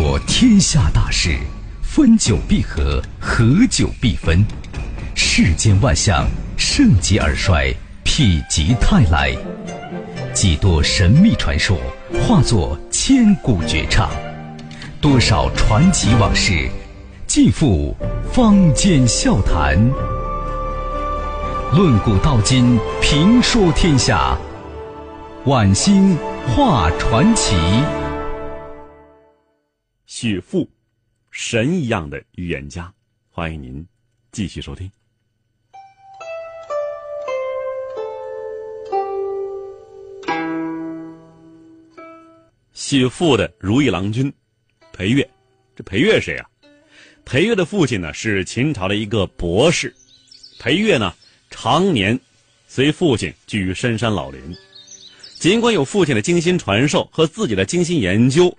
说天下大事，分久必合，合久必分。世间万象，盛极而衰，否极泰来。几多神秘传说，化作千古绝唱；多少传奇往事，尽付坊间笑谈。论古道今，评说天下，晚星画传奇。许富，神一样的预言家，欢迎您继续收听。许富的如意郎君裴岳，这裴岳谁啊？裴岳的父亲呢是秦朝的一个博士，裴岳呢常年随父亲居于深山老林，尽管有父亲的精心传授和自己的精心研究，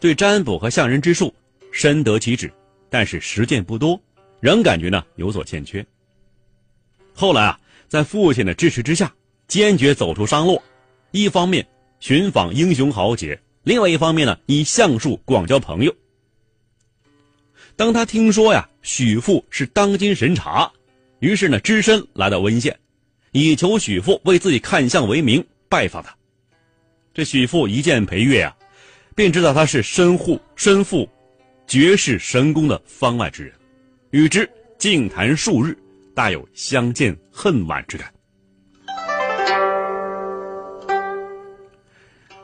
对占卜和相人之术深得其指，但是实践不多，仍感觉呢有所欠缺。后来啊，在父亲的支持之下，坚决走出商洛，一方面寻访英雄豪杰，另外一方面呢以相术广交朋友。当他听说呀许富是当今神察，于是呢只身来到温县，以求许富为自己看相为名拜访他。这许富一见裴岳啊，便知道他是身负绝世神功的方外之人，与之静谈数日，大有相见恨晚之感。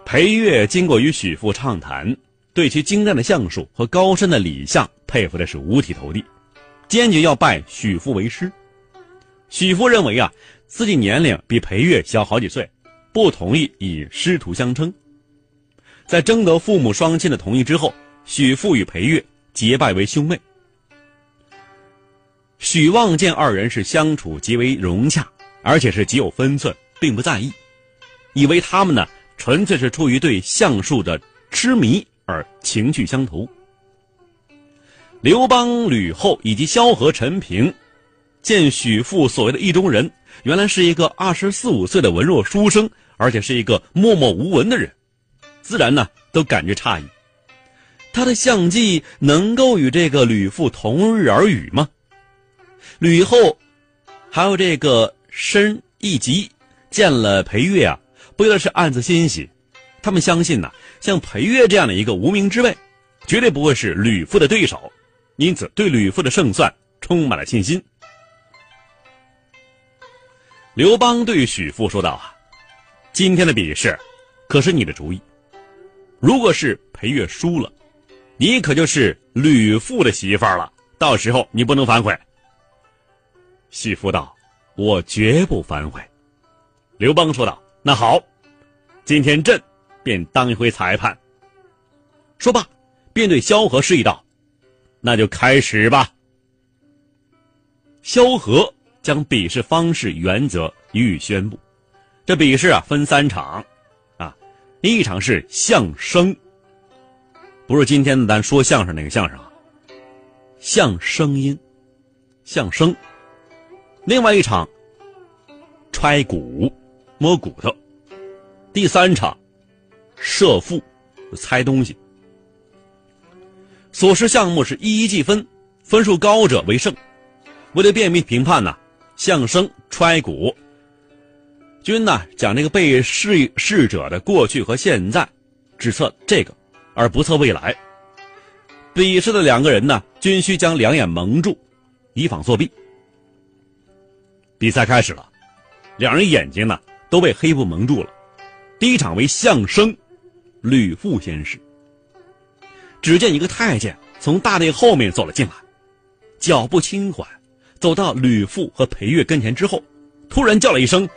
裴岳经过与许富畅谈，对其精湛的相术和高深的理相佩服的是五体投地，坚决要拜许富为师。许富认为啊自己年龄比裴岳小好几岁，不同意以师徒相称。在征得父母双亲的同意之后，许富与裴岳结拜为兄妹。许望见二人是相处极为融洽，而且是极有分寸，并不在意，以为他们呢纯粹是出于对相术的痴迷而情趣相投。刘邦、吕后以及萧何、陈平见许富所谓的意中人，原来是一个24、25岁的文弱书生，而且是一个默默无闻的人，自然呢都感觉诧异，他的相技能够与这个吕父同日而语吗？吕后还有这个申一吉见了裴岳啊，不由得是暗自欣喜，他们相信呢像裴岳这样的一个无名之辈绝对不会是吕父的对手，因此对吕父的胜算充满了信心。刘邦对许父说道啊，今天的比试可是你的主意，如果是裴岳输了，你可就是吕父的媳妇儿了，到时候你不能反悔。许父道，我绝不反悔。刘邦说道，那好，今天朕便当一回裁判。说罢便对萧何示意道，那就开始吧。萧何将比试方式原则予以宣布。这比试啊分3场。一场是相声，不是今天咱说相声那个相声啊，相声音，相声。另外一场揣骨，摸骨头。第3场设腹，猜东西。所试项目是一计分，分数高者为胜。为了便于评判呢，相声、揣骨均呢讲这个被试者的过去和现在，只测这个而不测未来。比试的2个人呢均需将2眼蒙住，以防作弊。比赛开始了，2人眼睛呢都被黑布蒙住了。第1场为相声，吕父先试。只见一个太监从大内后面走了进来，脚步轻缓，走到吕父和裴岳跟前之后，突然叫了一声，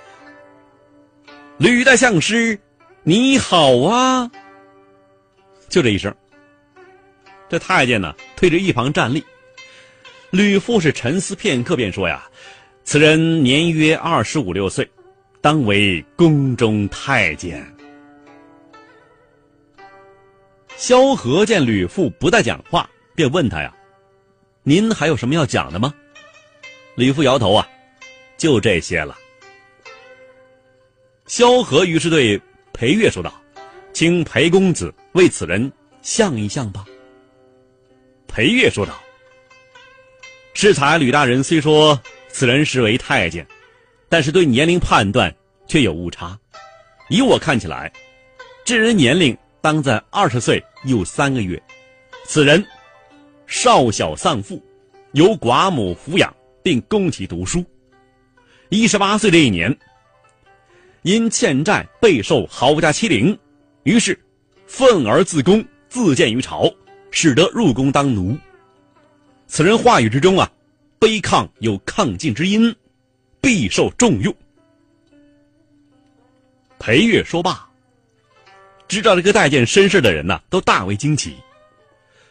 吕大相师你好啊。就这一声，这太监呢推着一旁站立。吕父是沉思片刻，便说呀，此人年约25、6岁，当为宫中太监。萧何见吕父不再讲话，便问他呀，您还有什么要讲的吗？吕父摇头啊，就这些了。萧何于是对裴岳说道，请裴公子为此人相一相吧。裴岳说道：“适才吕大人虽说此人实为太监，但是对年龄判断却有误差。以我看起来，这人年龄当在20岁又3个月。此人少小丧父，由寡母抚养，并供其读书。18岁这一年，因欠债备受豪家欺凌，于是愤而自宫，自荐于朝，使得入宫当奴。此人话语之中卑亢有亢进之音，必受重用。”裴岳说罢，知道这个太监身世的人都大为惊奇，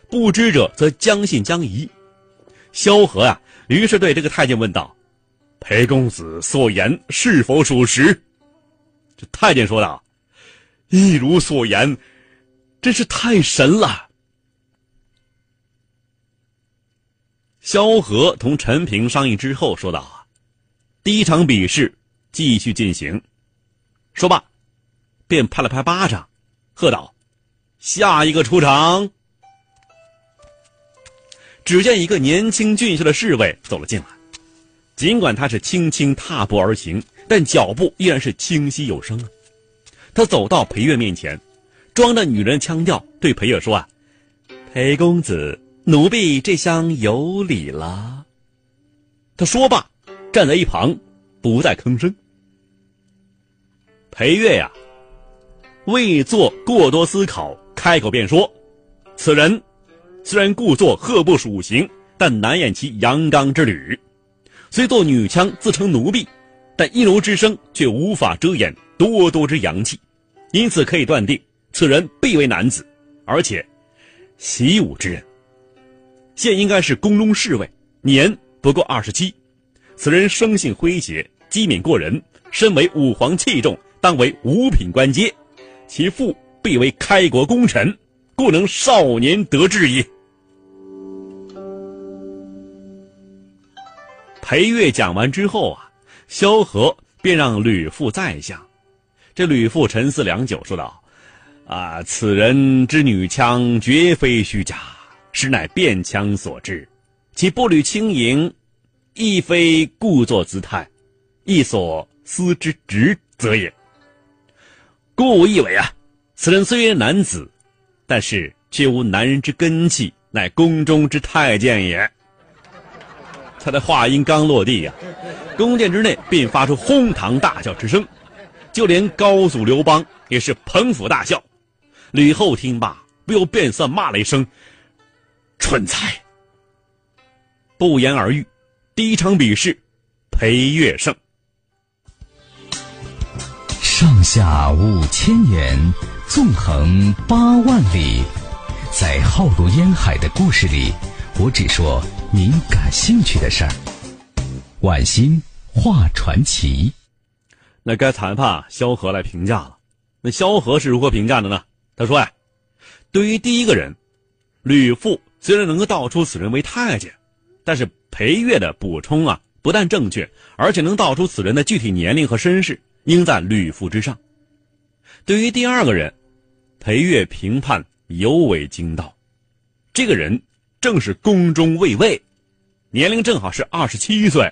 不知者则将信将疑。萧何于是对这个太监问道：“裴公子所言是否属实？”这太监说道：“一如所言，真是太神了。”萧何同陈平商议之后说道：“第一场比试继续进行。”说罢，便拍了拍巴掌，喝道：“下一个出场！”只见一个年轻俊秀的侍卫走了进来，尽管他是轻轻踏步而行，但脚步依然是清晰有声。他走到裴岳面前，装着女人腔调对裴岳说：“裴公子，奴婢这厢有礼了。”他说罢，站在一旁不再吭声。裴岳未做过多思考，开口便说：“此人虽然故作赫部属行，但难掩其阳刚之旅。虽作女腔自称奴婢，但阴柔之声却无法遮掩多多之阳气，因此可以断定此人必为男子，而且习武之人。现应该是宫中侍卫，年不过27。此人生性诙谐，机敏过人，身为武皇器重，当为五品官阶。其父必为开国功臣，故能少年得志也。”裴岳讲完之后萧何便让吕父在下。这吕父沉思良久，说道：“此人之女腔绝非虚假，实乃变腔所致。其步履轻盈，亦非故作姿态，亦所思之职责也。故我以为此人虽为男子，但是却无男人之根气，乃宫中之太监也。”他的话音刚落地宫殿之内便发出哄堂大笑之声，就连高祖刘邦也是捧腹大笑。吕后听罢，不由便算骂了一声：“蠢材！”不言而喻，第一场比试，裴岳胜。上下5000年。纵横8万里，在浩如烟海的故事里，我只说您感兴趣的事儿。晚星画传奇。那该谈判萧何来评价了。那萧何是如何评价的呢？他说对于第一个人，吕父虽然能够道出此人为太监，但是裴岳的补充不但正确，而且能道出此人的具体年龄和身世，应在吕父之上。对于第二个人，裴岳评判尤为精到，这个人正是宫中卫尉，年龄正好是27岁。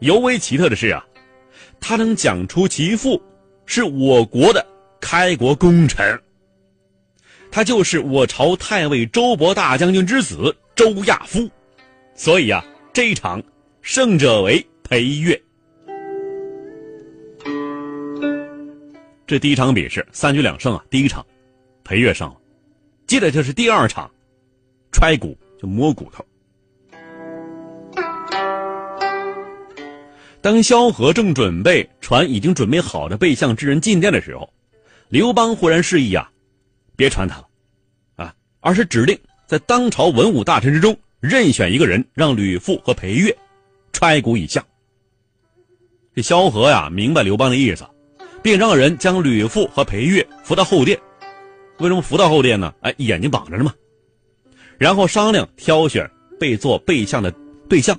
尤为奇特的是他能讲出其父是我国的开国功臣，他就是我朝太尉周勃大将军之子周亚夫，所以这一场胜者为裴岳。这第一场比试3局2胜第一场裴岳胜了。接着就是第二场揣骨，就摸骨头。当萧何正准备传已经准备好的备相之人进殿的时候，刘邦忽然示意别传他了而是指定在当朝文武大臣之中任选一个人，让吕父和裴岳揣骨以下。这萧何明白刘邦的意思，并让人将吕父和裴岳扶到后殿。为什么扶到后殿呢？眼睛绑着呢嘛。然后商量挑选被做备相的对象。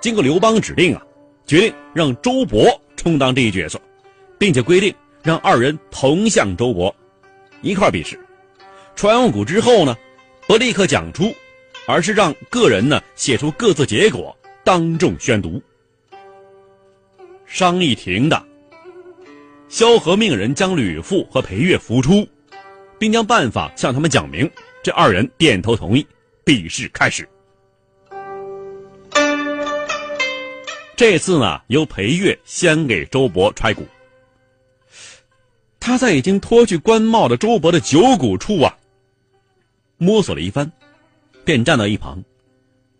经过刘邦指定决定让周勃充当这一角色，并且规定让2人同向周勃一块比试。传完骨之后呢，不立刻讲出，而是让个人呢写出各自结果，当众宣读。商议停的，萧何命人将吕父和裴岳扶出，并将办法向他们讲明。这二人点头同意，比试开始。这次呢，由裴岳先给周勃揣骨。他在已经脱去官帽的周勃的九骨处啊，摸索了一番，便站到一旁，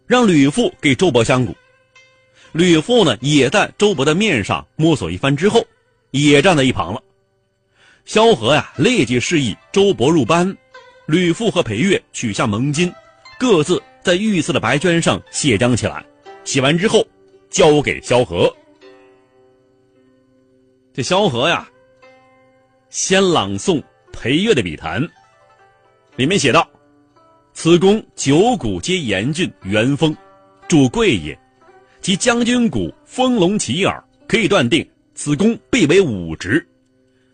让吕父给周勃相骨。吕父呢，也在周勃的面上摸索一番之后，也站在一旁了。萧何呀，立即示意周勃入班，吕父和裴岳取下蒙巾，各自在御赐的白绢上写章起来。写完之后，交给萧何。这萧何呀，先朗诵裴岳的笔谈，里面写道：“此公九谷皆严峻原风，主贵也。其将军谷丰隆奇耳，可以断定此公必为武职。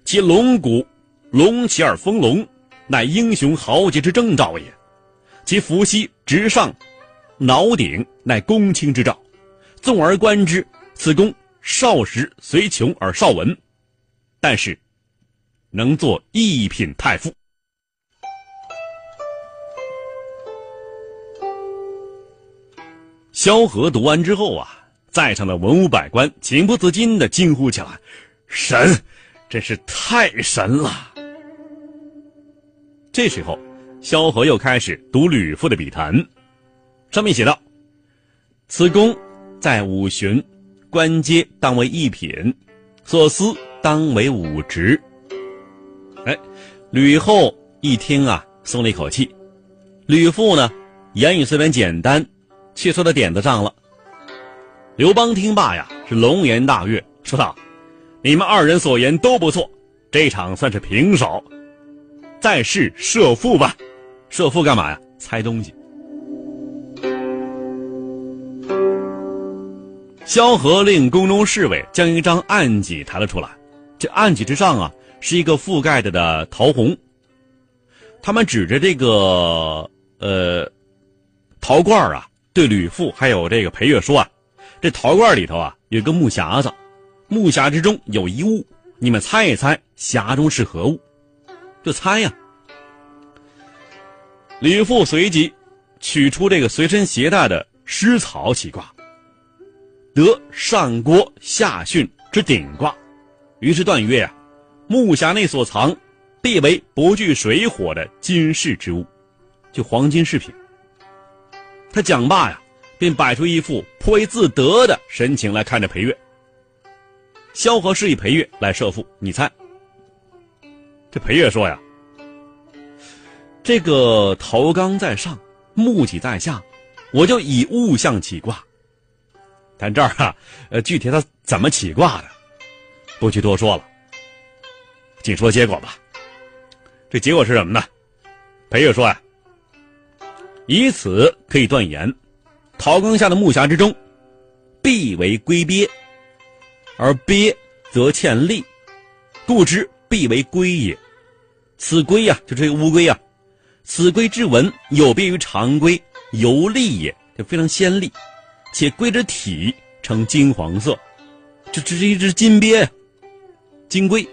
其龙骨隆起而丰隆，乃英雄豪杰之征兆也。其伏羲直上挠顶，乃公卿之兆。纵而观之，此公少时虽穷而少文，但是能做一品太傅。”萧何读完之后啊，在场的文武百官情不自禁地惊呼起来：“神，真是太神了！”这时候，萧何又开始读吕父的笔谈，上面写道：“此公在五旬，官阶当为一品，所司当为武职。”哎，吕后一听啊，松了一口气。吕父呢，言语虽然简单，却说到点子上了。刘邦听罢呀，是龙颜大悦，说道：“你们二人所言都不错，这场算是平手。再试射父吧。”射父干嘛呀？猜东西。萧何令宫中侍卫将一张案几抬了出来，这案几之上啊，是一个覆盖着的桃红。他们指着这个陶罐啊，对吕父还有这个裴岳说啊：“这陶罐里头啊有个木匣子，木匣之中有一物，你们猜一猜匣中是何物？”就猜呀。吕父随即取出这个随身携带的湿草起卦，得上郭下汛之鼎卦，于是断曰：“木匣内所藏，必为不惧水火的金饰之物，就黄金饰品。”他讲罢呀，便摆出一副颇为自得的神情来看着裴岳。萧何示意裴岳来射父，你猜。这裴岳说呀：“这个陶缸在上，木戟在下，我就以物象起卦。”但这儿啊，具体他怎么起卦的，不去多说了，仅说结果吧。这结果是什么呢？裴岳说呀：“以此可以断言，陶缸下的木匣之中，必为龟鳖，而鳖则欠力，故之必为龟也。此龟呀，就这个乌龟呀，此龟之纹有别于常龟，游力也，就非常鲜丽。且龟之体呈金黄色，这是一只金鳖，金龟。”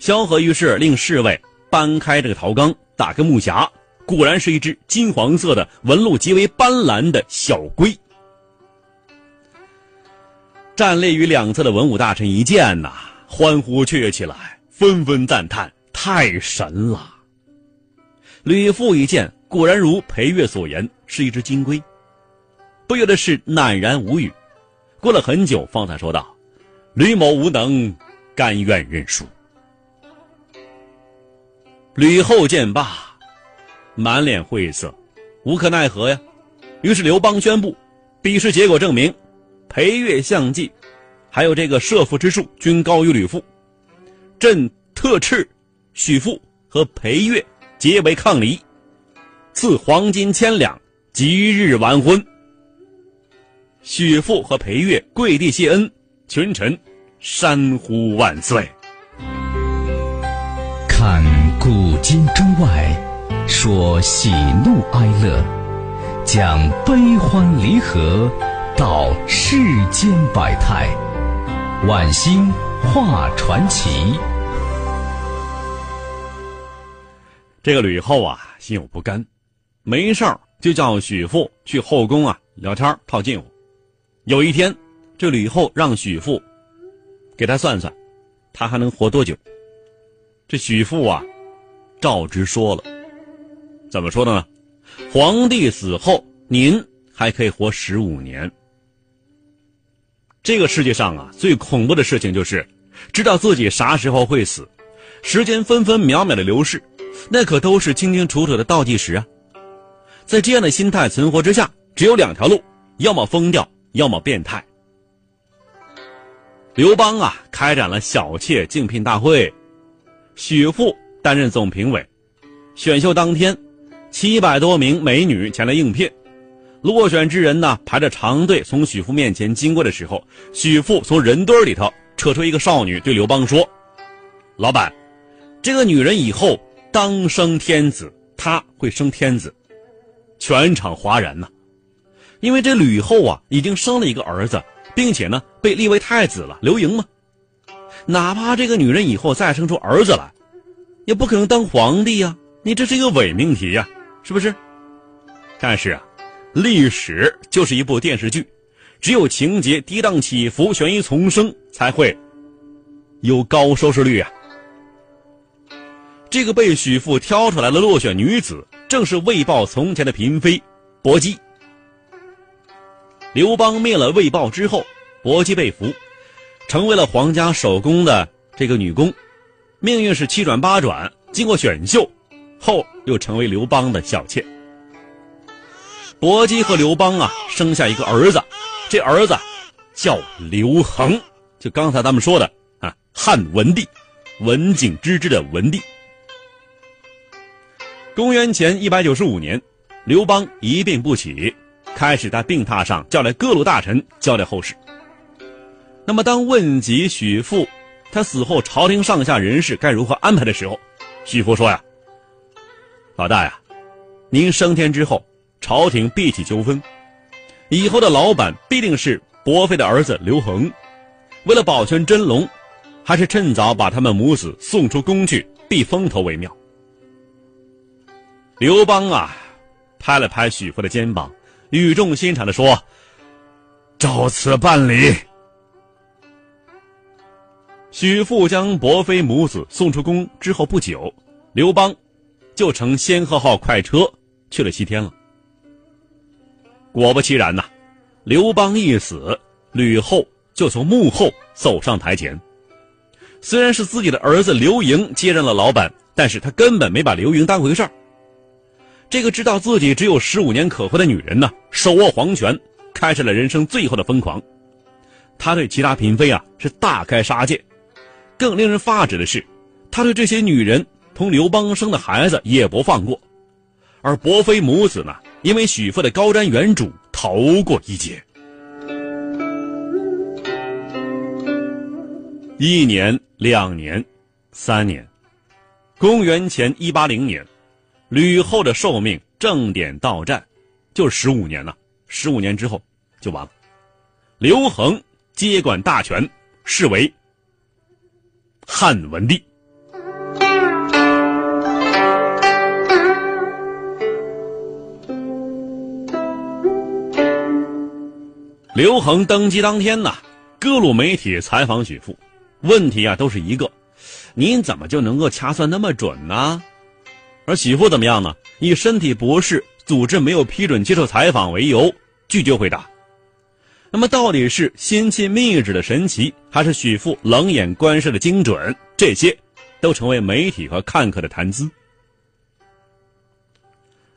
萧何于是令侍卫搬开这个陶缸，打开木匣，果然是一只金黄色的、纹路极为斑斓的小龟。站立于两侧的文武大臣一见呐，欢呼雀跃起来，纷纷赞叹：“太神了！”吕父一见，果然如裴岳所言，是一只金龟。不由的是赧然无语，过了很久方才说道：“吕某无能，甘愿认输。”吕后见罢，满脸晦涩，无可奈何呀。于是刘邦宣布，比试结果证明，裴岳相计，还有这个射父之术均高于吕父。朕特敕许父和裴岳结为伉俪，赐黄金1,000两，即日完婚。许父和裴岳跪地谢恩，群臣山呼万岁。看古今中外，说喜怒哀乐，讲悲欢离合，道世间百态，晚星画传奇。这个吕后啊，心有不甘，没事儿就叫许父去后宫啊聊天套近乎。有一天，这吕后让许父给他算算，他还能活多久？这许父啊，照直说了。怎么说的呢？皇帝死后，您还可以活15年。这个世界上啊，最恐怖的事情就是知道自己啥时候会死，时间分分秒秒的流逝，那可都是清清楚楚的倒计时啊。在这样的心态存活之下，只有两条路，要么疯掉，要么变态。刘邦啊，开展了小妾竞聘大会，许父担任总评委。选秀当天，700多名美女前来应聘，落选之人呢排着长队从许父面前经过的时候，许父从人堆里头扯出一个少女，对刘邦说：“老板，这个女人以后当生天子，她会生天子。”全场哗然呢，因为这吕后啊已经生了一个儿子，并且呢被立为太子了，刘盈嘛。哪怕这个女人以后再生出儿子来，也不可能当皇帝啊，你这是一个伪命题啊，是不是？但是啊，历史就是一部电视剧，只有情节跌宕起伏，悬疑丛生，才会有高收视率啊。这个被许父挑出来的落选女子，正是魏豹从前的嫔妃薄姬。刘邦灭了魏豹之后，薄姬被俘，成为了皇家首宫的这个女宫，命运是七转八转，经过选秀后又成为刘邦的小妾。薄姬和刘邦啊生下一个儿子，这儿子叫刘恒，就刚才咱们说的啊，汉文帝，文景之治的文帝。公元前195年，刘邦一病不起，开始在病榻上叫来各路大臣交代后事。那么当问及许父他死后朝廷上下人事该如何安排的时候，许父说呀：“老大呀，您升天之后，朝廷必起纠纷，以后的老板必定是薄妃的儿子刘恒。为了保全真龙，还是趁早把他们母子送出宫去避风头为妙。”刘邦啊，拍了拍许父的肩膀，语重心长地说：“照此办理。”许父将薄妃母子送出宫之后不久，刘邦就乘仙鹤号快车去了西天了。果不其然呐，刘邦一死，吕后就从幕后走上台前。虽然是自己的儿子刘盈接任了老板，但是他根本没把刘盈当回事儿。这个知道自己只有15年可活的女人呢，手握皇权，开始了人生最后的疯狂。她对其他嫔妃啊是大开杀戒，更令人发指的是，他对这些女人同刘邦生的孩子也不放过。而薄妃母子呢，因为许父的高瞻远瞩，逃过一劫。1年、2年、3年，公元前180年，吕后的寿命正点到站，就15年了。15年之后就完了。刘恒接管大权，是为汉文帝。刘恒登基当天呢，各路媒体采访许父，问题啊都是一个：您怎么就能够掐算那么准呢？而许父怎么样呢？以身体不适、组织没有批准接受采访为由，拒绝回答。那么到底是心气密旨的神奇，还是许父冷眼观视的精准？这些都成为媒体和看客的谈资。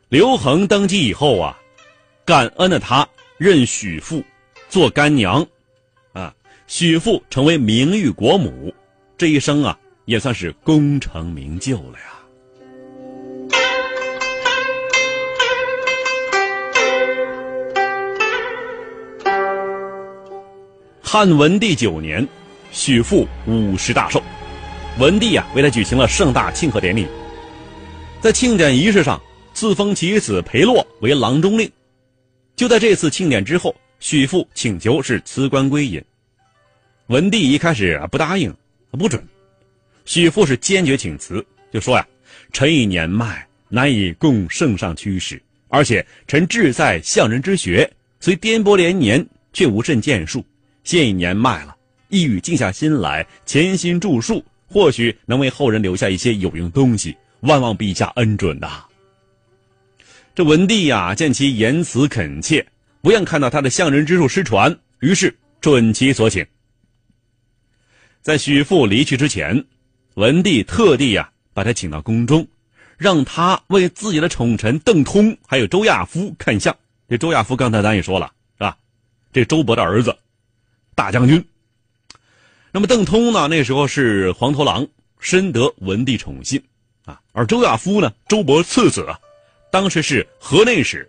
刘恒登基以后啊，感恩的他认许父做干娘啊，许父成为名誉国母，这一生啊也算是功成名就了呀。汉文帝9年，许父50大寿，文帝啊为他举行了盛大庆贺典礼。在庆典仪式上，自封其子裴洛为郎中令。就在这次庆典之后，许父请求是辞官归隐。文帝一开始不答应，不准。许父是坚决请辞，就说呀：“臣已年迈，难以供圣上驱使，而且臣志在向人之学，虽颠簸连年，却无甚建树。现已年迈了，意欲静下心来，潜心著述，或许能为后人留下一些有用东西。万望陛下恩准呐！”这文帝呀，见其言辞恳切，不愿看到他的向人之术失传，于是准其所请。在许父离去之前，文帝特地把他请到宫中，让他为自己的宠臣邓通还有周亚夫看相。这周亚夫刚才咱也说了，是吧？这周勃的儿子，大将军。那么邓通呢，那时候是黄头郎，深得文帝宠信啊。而周亚夫呢，周勃次子，当时是河内使。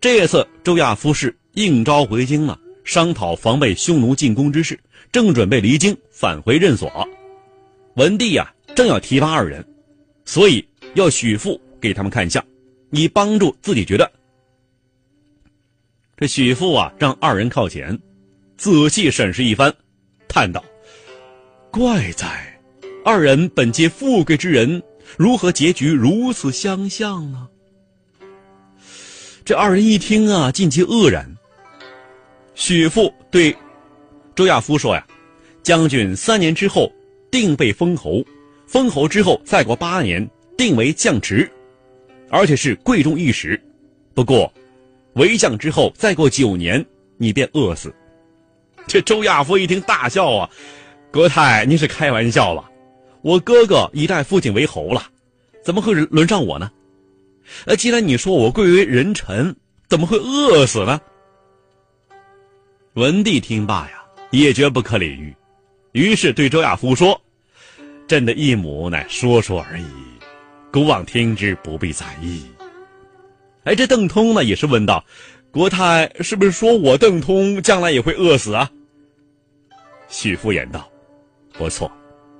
这次周亚夫是应召回京了，商讨防备匈奴进攻之事，正准备离京返回任所。文帝正要提拔二人，所以要许父给他们看相，以帮助自己决断。这许父让二人靠前，仔细审视一番，叹道：“怪哉，二人本皆富贵之人，如何结局如此相像呢？”这二人一听尽其愕然。许父对周亚夫说：“将军3年之后定被封侯，封侯之后再过8年定为将职，而且是贵重一时。不过为将之后再过9年你便饿死。”这周亚夫一听大笑：“国太您是开玩笑了，我哥哥已代父亲为侯了，怎么会轮上我呢？既然你说我贵为人臣，怎么会饿死呢？”文帝听罢也觉不可理喻，于是对周亚夫说：“朕的一母乃说说而已，姑妄听之，不必在意。”这邓通呢也是问道：“国太是不是说我邓通将来也会饿死啊？”许父言道：“不错，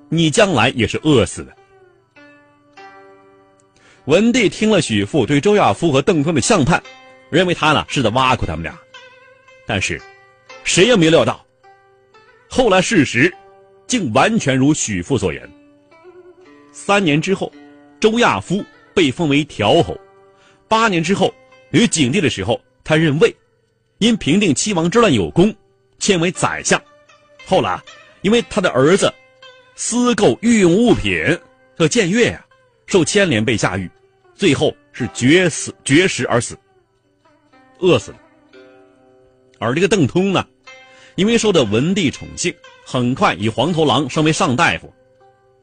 你将来也是饿死的。”文帝听了许父对周亚夫和邓通的相判，认为他呢是在挖苦他们俩，但是谁也没料到，后来事实竟完全如许父所言。3年之后，周亚夫被封为条侯；8年之后，于景帝的时候，他任魏，因平定七王之乱有功，迁为宰相。后来因为他的儿子私购御用物品和僭越受牵连被下狱，最后是绝食而死，饿死了。而这个邓通呢，因为受到文帝宠幸，很快以黄头郎升为上大夫。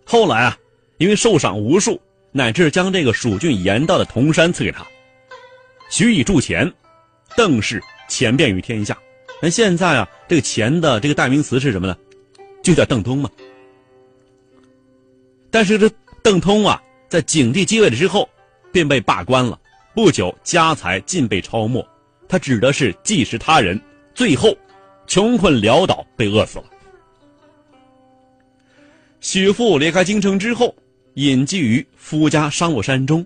后来因为受赏无数，乃至将这个蜀郡盐道的铜山赐给他。许以铸钱，邓氏钱遍于天下。那现在这个钱的这个代名词是什么呢？就叫邓通嘛。但是这邓通在景帝继位之后便被罢官了，不久家财尽被抄没，他指的是济食他人，最后穷困潦倒被饿死了。许父离开京城之后，隐居于夫家商洛山中，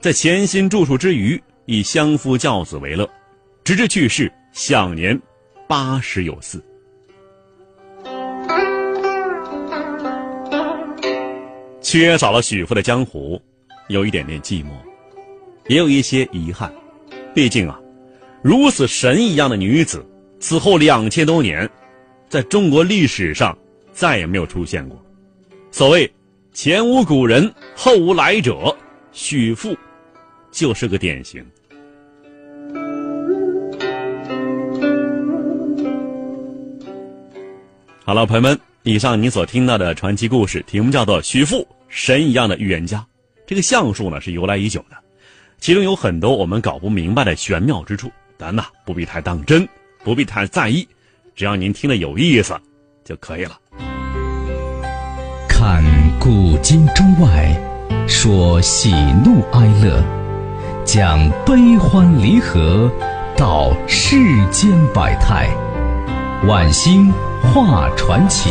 在潜心著述之余，以相夫教子为乐，直至去世，享年80有4。缺少了许父的江湖，有一点点寂寞，也有一些遗憾。毕竟如此神一样的女子，此后2000多年在中国历史上再也没有出现过。所谓前无古人后无来者，许父就是个典型。好了，朋友们，以上你所听到的传奇故事题目叫做《许父神一样的预言家》。这个相术呢是由来已久的，其中有很多我们搞不明白的玄妙之处，咱呢不必太当真，不必太在意，只要您听得有意思就可以了。看古今中外，说喜怒哀乐，讲悲欢离合，道世间百态，晚星画传奇。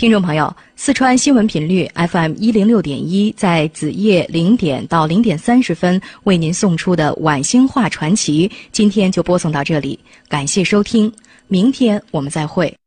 听众朋友，四川新闻频率 FM 106.1在子夜0点到0点30分为您送出的晚星话传奇，今天就播送到这里，感谢收听，明天我们再会。